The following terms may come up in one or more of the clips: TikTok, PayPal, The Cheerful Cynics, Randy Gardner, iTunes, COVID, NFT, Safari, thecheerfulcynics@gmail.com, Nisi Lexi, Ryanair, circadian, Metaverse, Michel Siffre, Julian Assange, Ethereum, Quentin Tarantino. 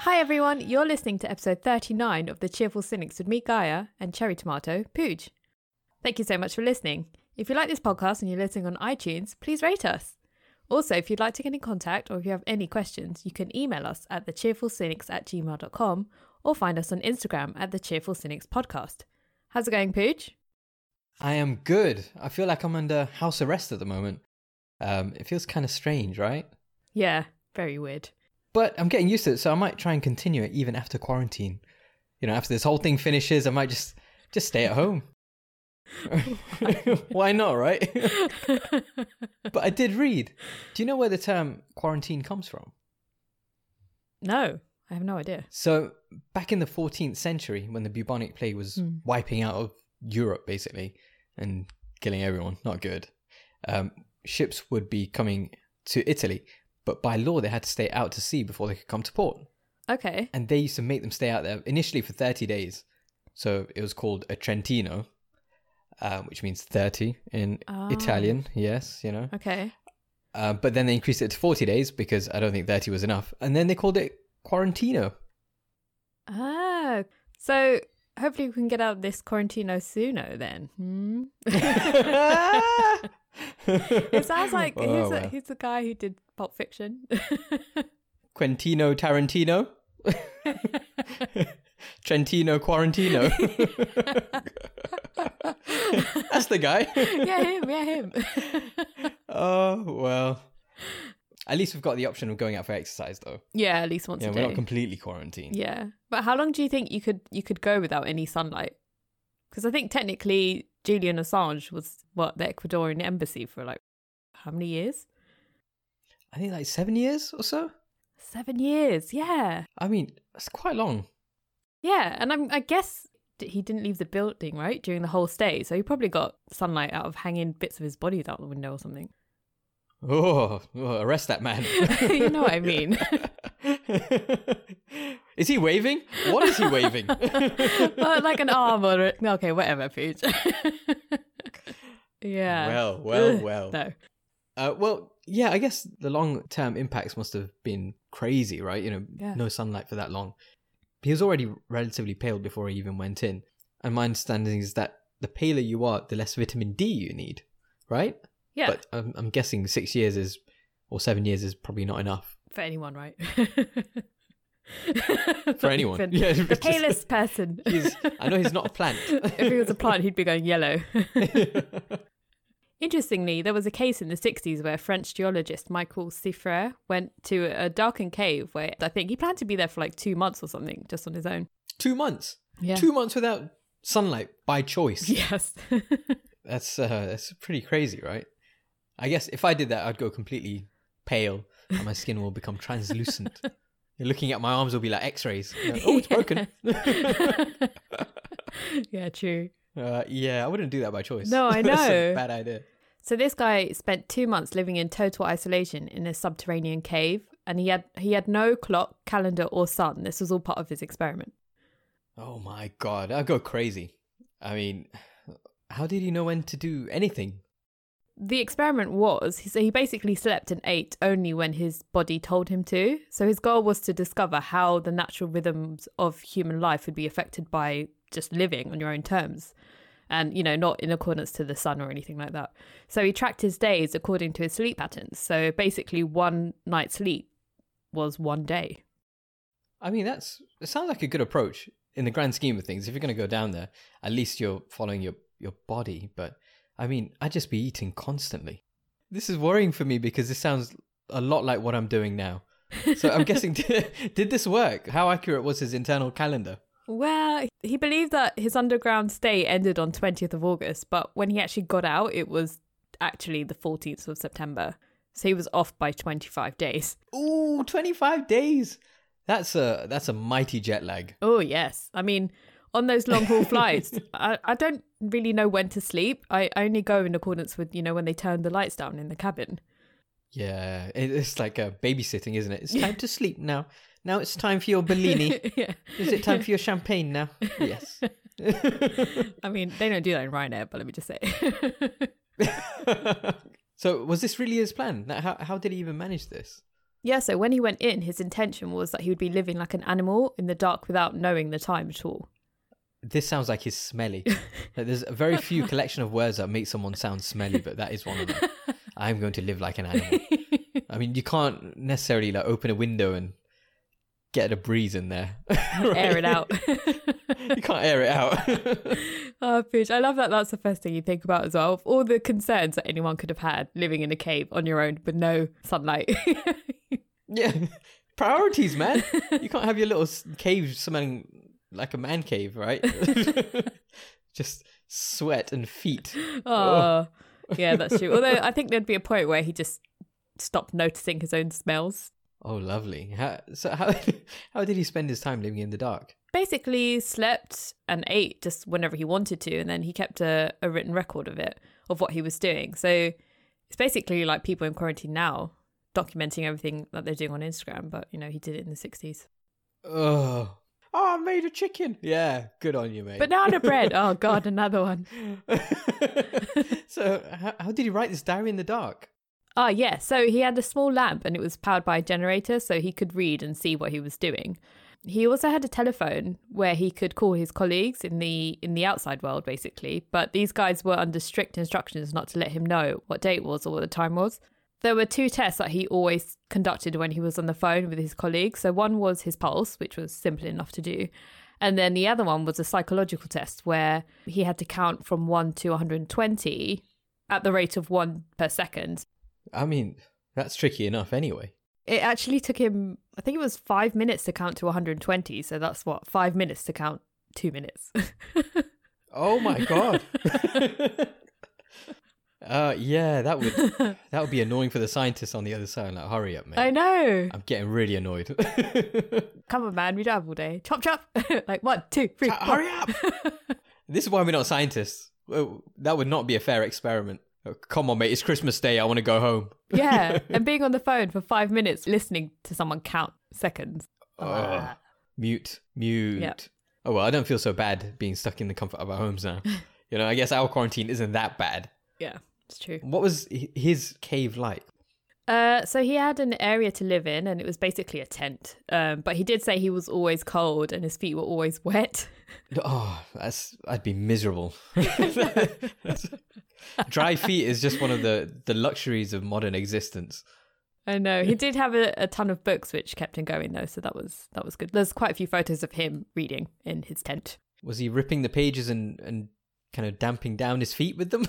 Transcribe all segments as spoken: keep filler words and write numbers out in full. Hi everyone, you're listening to episode thirty-nine of The Cheerful Cynics with me, Gaia, and Cherry Tomato, Pooj. Thank you so much for listening. If you like this podcast and you're listening on iTunes, please rate us. Also, if you'd like to get in contact or if you have any questions, you can email us at the cheerful cynics at gmail dot com or find us on Instagram at The Cheerful Cynics Podcast. How's it going, Pooj? I am good. I feel like I'm under house arrest at the moment. Um, it feels kind of strange, right? Yeah, very weird. But I'm getting used to it, so I might try and continue it even after quarantine. You know, after this whole thing finishes, I might just, just stay at home. Why not, right? But I did read. Do you know where the term quarantine comes from? No, I have no idea. So back in the fourteenth century, when the bubonic plague was mm. wiping out of Europe, basically, and killing everyone, not good, um, ships would be coming to Italy. But by law, they had to stay out to sea before they could come to port. Okay. And they used to make them stay out there initially for thirty days. So it was called a Trentino, uh, which means thirty in oh. Italian. Yes, you know. Okay. Uh, but then they increased it to forty days because I don't think thirty was enough. And then they called it Quarantino. Ah. So hopefully we can get out of this Quarantino sooner then. Hmm? It sounds like oh, who's, wow. the, who's the guy who did Pulp Fiction? Quentin Tarantino? Trentino Quarantino? That's the guy. Yeah, him. Yeah, him. Oh, well. At least we've got the option of going out for exercise, though. Yeah, at least once yeah, a day. Yeah, we're not completely quarantined. Yeah. But how long do you think you could you could go without any sunlight? Because I think technically Julian Assange was, what, the Ecuadorian embassy for like how many years? I think like seven years or so. Seven years, yeah. I mean, it's quite long. Yeah, and I'm, I guess he didn't leave the building, right, during the whole stay, so he probably got sunlight out of hanging bits of his body out the window or something. Oh, oh arrest that man. You know what I mean. Is he waving? What is he waving? Well, like an arm or... A... Okay, whatever, Pooch. Yeah. Well, well, well. No. Uh, well, yeah, I guess the long-term impacts must have been crazy, right? You know, yeah. No sunlight for that long. He was already relatively pale before he even went in. And my understanding is that the paler you are, the less vitamin D you need, right? Yeah. But I'm, I'm guessing six years is... or seven years is probably not enough. For anyone, right? For anyone, yeah, the palest person. I know he's not a plant. If he was a plant, he'd be going yellow. Interestingly, there was a case in the sixties where French geologist Michel Siffre went to a darkened cave where I think he planned to be there for like two months or something, just on his own. Two months, yeah. Two months without sunlight by choice. Yes, that's uh, that's pretty crazy, right? I guess if I did that, I'd go completely pale, and my skin will become translucent. You're looking at my arms will be like x-rays. Like, oh, it's broken. Yeah, true. Uh, yeah, I wouldn't do that by choice. No, I know. That's a bad idea. So this guy spent two months living in total isolation in a subterranean cave, and he had he had no clock, calendar, or sun. This was all part of his experiment. Oh my God, I'd go crazy. I mean, how did he know when to do anything? The experiment was, so he basically slept and ate only when his body told him to. So his goal was to discover how the natural rhythms of human life would be affected by just living on your own terms and, you know, not in accordance to the sun or anything like that. So he tracked his days according to his sleep patterns. So basically one night's sleep was one day. I mean, that's it sounds like a good approach in the grand scheme of things. If you're going to go down there, at least you're following your, your body, but... I mean, I'd just be eating constantly. This is worrying for me because this sounds a lot like what I'm doing now. So I'm guessing, did, did this work? How accurate was his internal calendar? Well, he believed that his underground stay ended on twentieth of August, but when he actually got out, it was actually the fourteenth of September. So he was off by twenty-five days. Ooh, twenty-five days. That's a, that's a mighty jet lag. Oh, yes. I mean... on those long-haul flights, I, I don't really know when to sleep. I only go in accordance with, you know, when they turn the lights down in the cabin. Yeah, it's like a babysitting, isn't it? It's yeah. time to sleep now. Now it's time for your Bellini. Yeah. Is it time yeah. for your champagne now? Yes. I mean, they don't do that in Ryanair, but let me just say. So was this really his plan? How, how did he even manage this? Yeah, so when he went in, his intention was that he would be living like an animal in the dark without knowing the time at all. This sounds like he's smelly. Like, there's a very few collection of words that make someone sound smelly, but that is one of them. I'm going to live like an animal. I mean, you can't necessarily like open a window and get a breeze in there. Right? Air it out. You can't air it out. Oh, bitch. I love that that's the first thing you think about as well. Of all the concerns that anyone could have had living in a cave on your own with no sunlight. Yeah. Priorities, man. You can't have your little cave smelling like a man cave, right? Just sweat and feet. Oh, yeah, that's true. Although I think there'd be a point where he just stopped noticing his own smells. Oh, lovely. How, so how how did he spend his time living in the dark? Basically slept and ate just whenever he wanted to, and then he kept a, a written record of it, of what he was doing. So it's basically like people in quarantine now documenting everything that they're doing on Instagram, but, you know, he did it in the sixties. Oh, Oh, I made a chicken. Yeah, good on you, mate. Banana bread. Oh, God, another one. So how, how did he write this diary in the dark? Oh, yeah. So he had a small lamp and it was powered by a generator, so he could read and see what he was doing. He also had a telephone where he could call his colleagues in the in the outside world, basically. But these guys were under strict instructions not to let him know what day it was or what the time was. There were two tests that he always conducted when he was on the phone with his colleagues. So one was his pulse, which was simple enough to do. And then the other one was a psychological test where he had to count from one to one hundred twenty at the rate of one per second. I mean, that's tricky enough anyway. It actually took him, I think it was five minutes to count to one hundred twenty. So that's what, five minutes to count two minutes. Oh my God. Uh, yeah, that would that would be annoying for the scientists on the other side. Like, hurry up, mate. I know. I'm getting really annoyed. Come on, man. We don't have all day. Chop, chop. Like, one, two, three. Chop, hurry up. This is why we're not scientists. That would not be a fair experiment. Come on, mate. It's Christmas Day. I want to go home. Yeah. And being on the phone for five minutes, listening to someone count seconds. Oh, uh, mute, mute. Yep. Oh, well, I don't feel so bad being stuck in the comfort of our homes now. You know, I guess our quarantine isn't that bad. Yeah, it's true. What was his cave like? Uh, so he had an area to live in and it was basically a tent. Um, but he did say he was always cold and his feet were always wet. Oh, that's, I'd be miserable. That's, dry feet is just one of the, the luxuries of modern existence. I know. He did have a, a ton of books which kept him going though. So that was that was good. There's quite a few photos of him reading in his tent. Was he ripping the pages and... and kind of damping down his feet with them?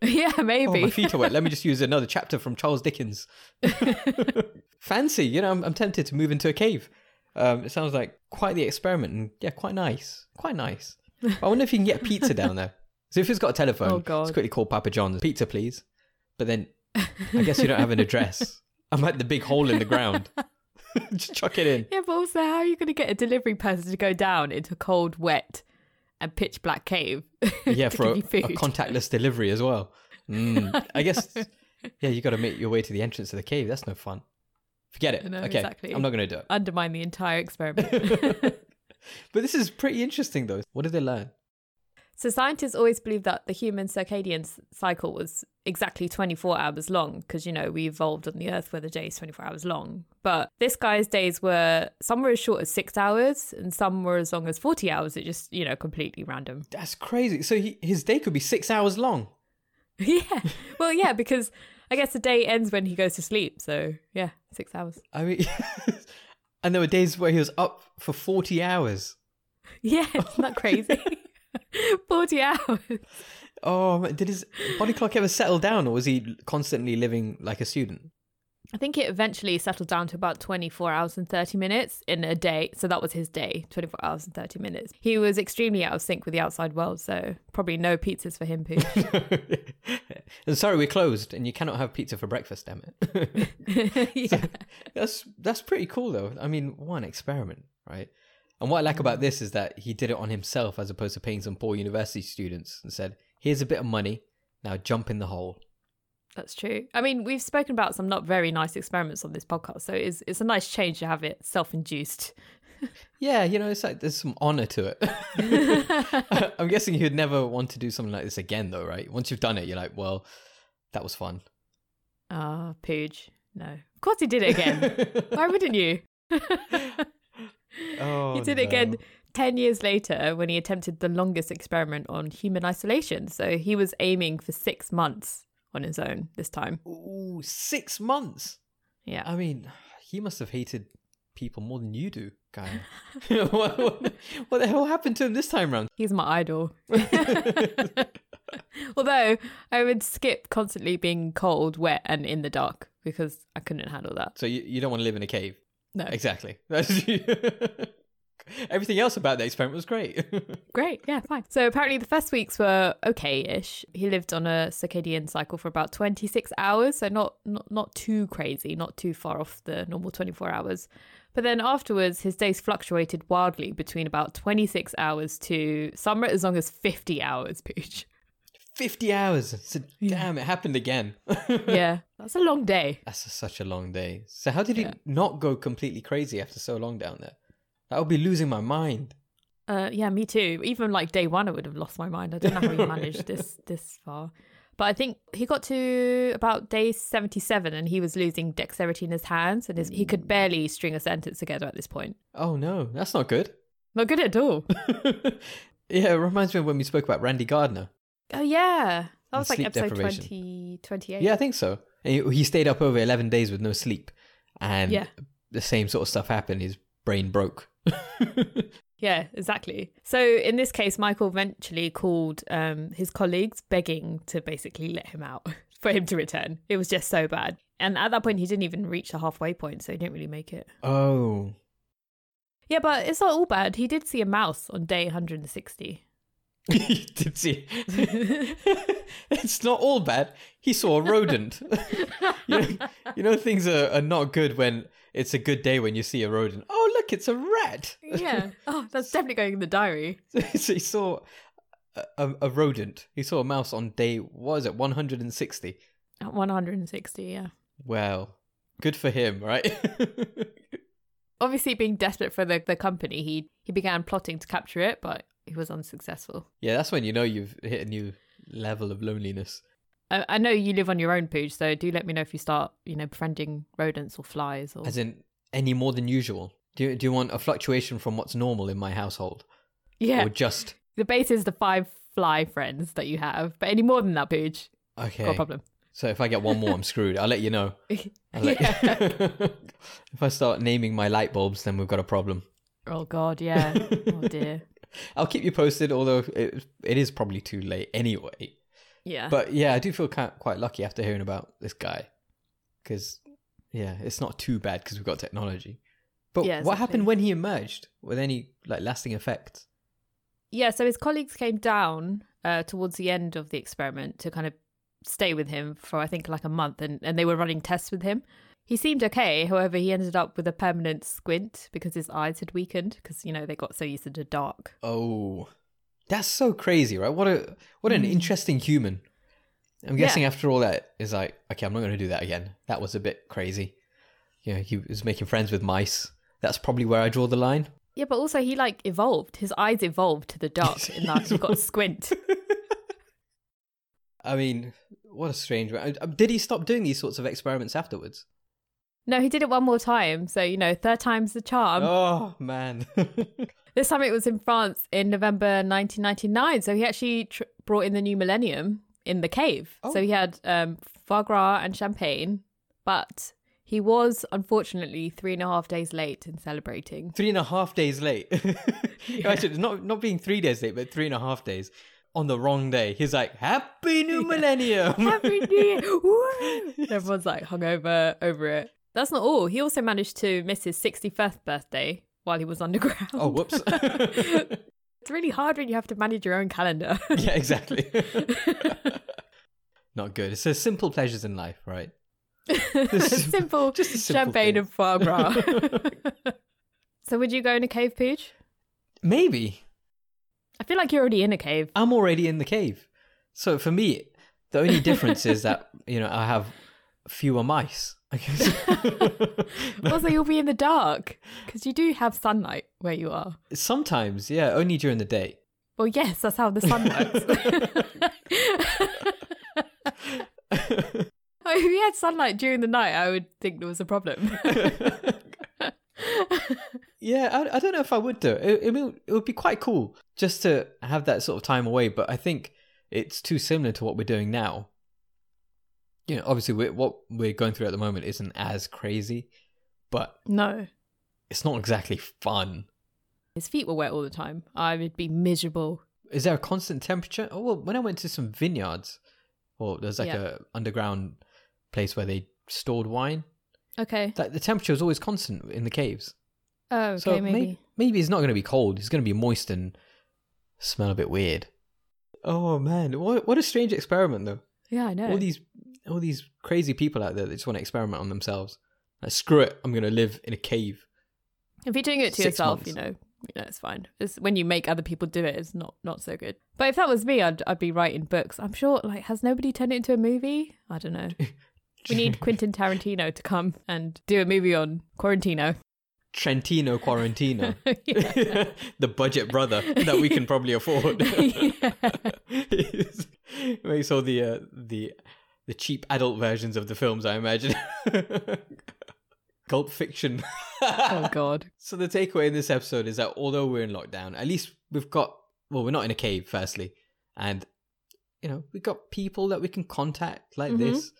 Yeah, maybe. Oh, my feet are wet. Let me just use another chapter from Charles Dickens. Fancy, you know, I'm, I'm tempted to move into a cave. Um, it sounds like quite the experiment and yeah, quite nice. Quite nice. I wonder if you can get pizza down there. So if it's got a telephone, oh, God. Let's quickly call Papa John's. Pizza, please. But then I guess you don't have an address. I'm at the big hole in the ground. Just chuck it in. Yeah, but also how are you going to get a delivery person to go down into cold, wet and pitch black cave? Yeah, for a, a contactless delivery as well. Mm. I guess, yeah, you got to make your way to the entrance of the cave. That's no fun. Forget it. No, okay, exactly. I'm not going to do it. Undermine the entire experiment. But this is pretty interesting, though. What did they learn? So scientists always believed that the human circadian cycle was exactly twenty-four hours long because, you know, we evolved on the Earth where the day is twenty-four hours long. But this guy's days were, some were as short as six hours and some were as long as forty hours. It just, you know, completely random. That's crazy. So he, his day could be six hours long. Yeah. Well, yeah, because I guess the day ends when he goes to sleep. So, yeah, six hours. I mean, and there were days where he was up for forty hours. Yeah, isn't that crazy? forty hours. Oh, did his body clock ever settle down or was he constantly living like a student? I think it eventually settled down to about twenty-four hours and thirty minutes in a day. So that was his day, twenty-four hours and thirty minutes. He was extremely out of sync with the outside world, so probably no pizzas for him, Pooch. And sorry, we're closed and you cannot have pizza for breakfast, damn it. Yeah. So that's, that's pretty cool though. I mean, one experiment, right? And what I like about this is that he did it on himself as opposed to paying some poor university students and said, here's a bit of money, now jump in the hole. That's true. I mean, we've spoken about some not very nice experiments on this podcast, so it's, it's a nice change to have it self-induced. Yeah, you know, it's like there's some honour to it. I'm guessing you'd never want to do something like this again though, right? Once you've done it, you're like, well, that was fun. Ah, uh, Pooge, no. course he did it again. Why wouldn't you? Oh, he did no. it again ten years later when he attempted the longest experiment on human isolation. So he was aiming for six months on his own this time. Ooh, six months? Yeah. I mean, he must have hated people more than you do, guy. what, what, what the hell happened to him this time round? He's my idol. Although I would skip constantly being cold, wet and in the dark because I couldn't handle that. So you, you don't want to live in a cave? No. Exactly. That's Everything else about the experiment was great. Great, yeah, fine. So apparently the first weeks were okay-ish. He lived on a circadian cycle for about twenty-six hours, so not, not, not too crazy, not too far off the normal twenty-four hours. But then afterwards, his days fluctuated wildly between about twenty-six hours to somewhere as long as fifty hours, Pooch. fifty hours. So damn, it happened again. Yeah, that's a long day. That's a, such a long day. So how did yeah. he not go completely crazy after so long down there? I'll be losing my mind. Uh, yeah, me too. Even like day one, I would have lost my mind. I don't know how he managed this this far. But I think he got to about day seventy-seven and he was losing dexterity in his hands and his, he could barely string a sentence together at this point. Oh no, that's not good. Not good at all. Yeah, it reminds me of when we spoke about Randy Gardner. Oh yeah. That was like episode twenty, twenty-eight. Yeah, I think so. And he stayed up over eleven days with no sleep. And yeah. the same sort of stuff happened. His brain broke. Yeah, exactly. So in this case, Michael eventually called um, his colleagues begging to basically let him out for him to return. It was just so bad. And at that point, he didn't even reach the halfway point, so he didn't really make it. Oh. Yeah, but it's not all bad. He did see a mouse on day one hundred sixty. He did see it. It's not all bad. He saw a rodent. you, know, you know, things are, are not good when it's a good day when you see a rodent. Oh, look, it's a rat. Yeah. Oh, that's definitely going in the diary. So he saw a, a, a rodent. He saw a mouse on day, what is it, one hundred sixty? At one hundred sixty, yeah. Well, good for him, right? Obviously, being desperate for the, the company, he, he began plotting to capture it, but he was unsuccessful. Yeah, that's when you know you've hit a new level of loneliness. I, I know you live on your own, Pooch, so do let me know if you start, you know, befriending rodents or flies. Or... As in, any more than usual? Do you, do you want a fluctuation from what's normal in my household? Yeah. Or just... The base is the five fly friends that you have, but any more than that, Pooch. Okay. No problem. So if I get one more, I'm screwed. I'll let you know. I'll let yeah. you... If I start naming my light bulbs, then we've got a problem. Oh, God, yeah. Oh, dear. I'll keep you posted, although it, it is probably too late anyway. Yeah. But yeah, I do feel kind of quite lucky after hearing about this guy. Because, yeah, it's not too bad because we've got technology. But yeah, exactly. What happened when he emerged? With any like lasting effects? Yeah, so his colleagues came down uh, towards the end of the experiment to kind of stay with him for, I think, like a month. And, and they were running tests with him. He seemed okay. However, he ended up with a permanent squint because his eyes had weakened because, you know, they got so used to the dark. Oh, that's so crazy, right? What a what an mm. interesting human. I'm guessing yeah. after all that is like, okay, I'm not going to do that again. That was a bit crazy. You know, he was making friends with mice. That's probably where I draw the line. Yeah, but also he like evolved. His eyes evolved to the dark in that he got a squint. I mean, what a strange... Did he stop doing these sorts of experiments afterwards? No, he did it one more time. So, you know, third time's the charm. Oh, man. This time it was in France in November nineteen ninety-nine. So he actually tr- brought in the new millennium in the cave. Oh. So he had um, foie gras and champagne. But he was, unfortunately, three and a half days late in celebrating. Three and a half days late? Yeah. Actually, not, not being three days late, but three and a half days. On the wrong day. He's like, Happy New yeah. Millennium! Happy New Year! Woo! Everyone's like hungover over it. That's not all. He also managed to miss his sixty-first birthday while he was underground. Oh, whoops. It's really hard when you have to manage your own calendar. Yeah, exactly. Not good. It's so simple pleasures in life, right? simple, just simple champagne thing. And foie gras. So would you go in a cave, Pooch? Maybe. I feel like you're already in a cave. I'm already in the cave. So for me, the only difference is that, you know, I have fewer mice. I guess. Also, you'll be in the dark because you do have sunlight where you are. Sometimes, yeah, only during the day. Well, yes, that's how the sun works. Oh, if we had sunlight during the night, I would think there was a problem. Yeah, I, I don't know if I would do it. It, it. it would be quite cool just to have that sort of time away, but I think it's too similar to what we're doing now. You know, obviously we're, what we're going through at the moment isn't as crazy, but no, it's not exactly fun. His feet were wet all the time. I would be miserable. Is there a constant temperature? Oh, well, when I went to some vineyards, well, there's like yeah. a underground place where they stored wine. Okay. Like the temperature is always constant in the caves. Oh, okay, so maybe. May- maybe it's not going to be cold. It's going to be moist and smell a bit weird. Oh, man. What what a strange experiment, though. Yeah, I know. All these all these crazy people out there that just want to experiment on themselves. Like, screw it. I'm going to live in a cave. If you're doing it to Six yourself, months. you know, you know, it's fine. It's when you make other people do it, it's not, not so good. But if that was me, I'd I'd be writing books. I'm sure, like, has nobody turned it into a movie? I don't know. We need Quentin Tarantino to come and do a movie on Quarantino. Trentino Quarantino. The budget brother that we can probably afford. Makes all the, uh, the, the cheap adult versions of the films, I imagine. Gulp fiction. Oh, God. So the takeaway in this episode is that although we're in lockdown, at least we've got, well, we're not in a cave, firstly. And, you know, we've got people that we can contact like mm-hmm. this.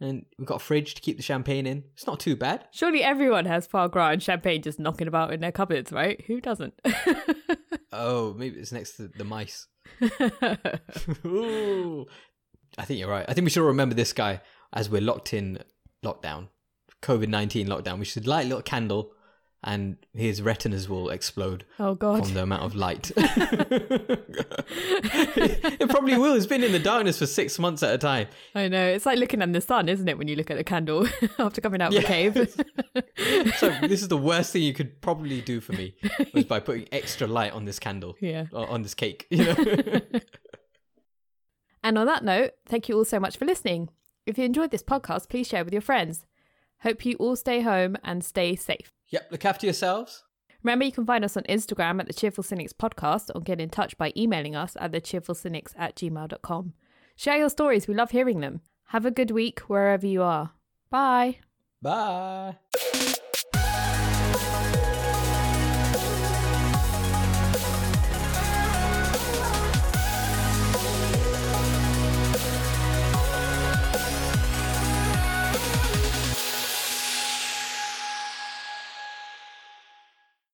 And we've got a fridge to keep the champagne in. It's not too bad. Surely everyone has foie gras and champagne just knocking about in their cupboards, right? Who doesn't? Oh, maybe it's next to the mice. Ooh. I think you're right. I think we should remember this guy as we're locked in lockdown. covid nineteen lockdown. We should light a little candle and his retinas will explode oh God. from the amount of light. it, it probably will. It's been in the darkness for six months at a time. I know. It's like looking at the sun, isn't it, when you look at a candle after coming out of yeah. a cave? So this is the worst thing you could probably do for me, was by putting extra light on this candle, yeah. or on this cake. You know? And on that note, thank you all so much for listening. If you enjoyed this podcast, please share with your friends. Hope you all stay home and stay safe. Yep, look after yourselves. Remember, you can find us on Instagram at The Cheerful Cynics Podcast, or get in touch by emailing us at the cheerful cynics at gmail dot com. Share your stories. We love hearing them. Have a good week wherever you are. Bye. Bye.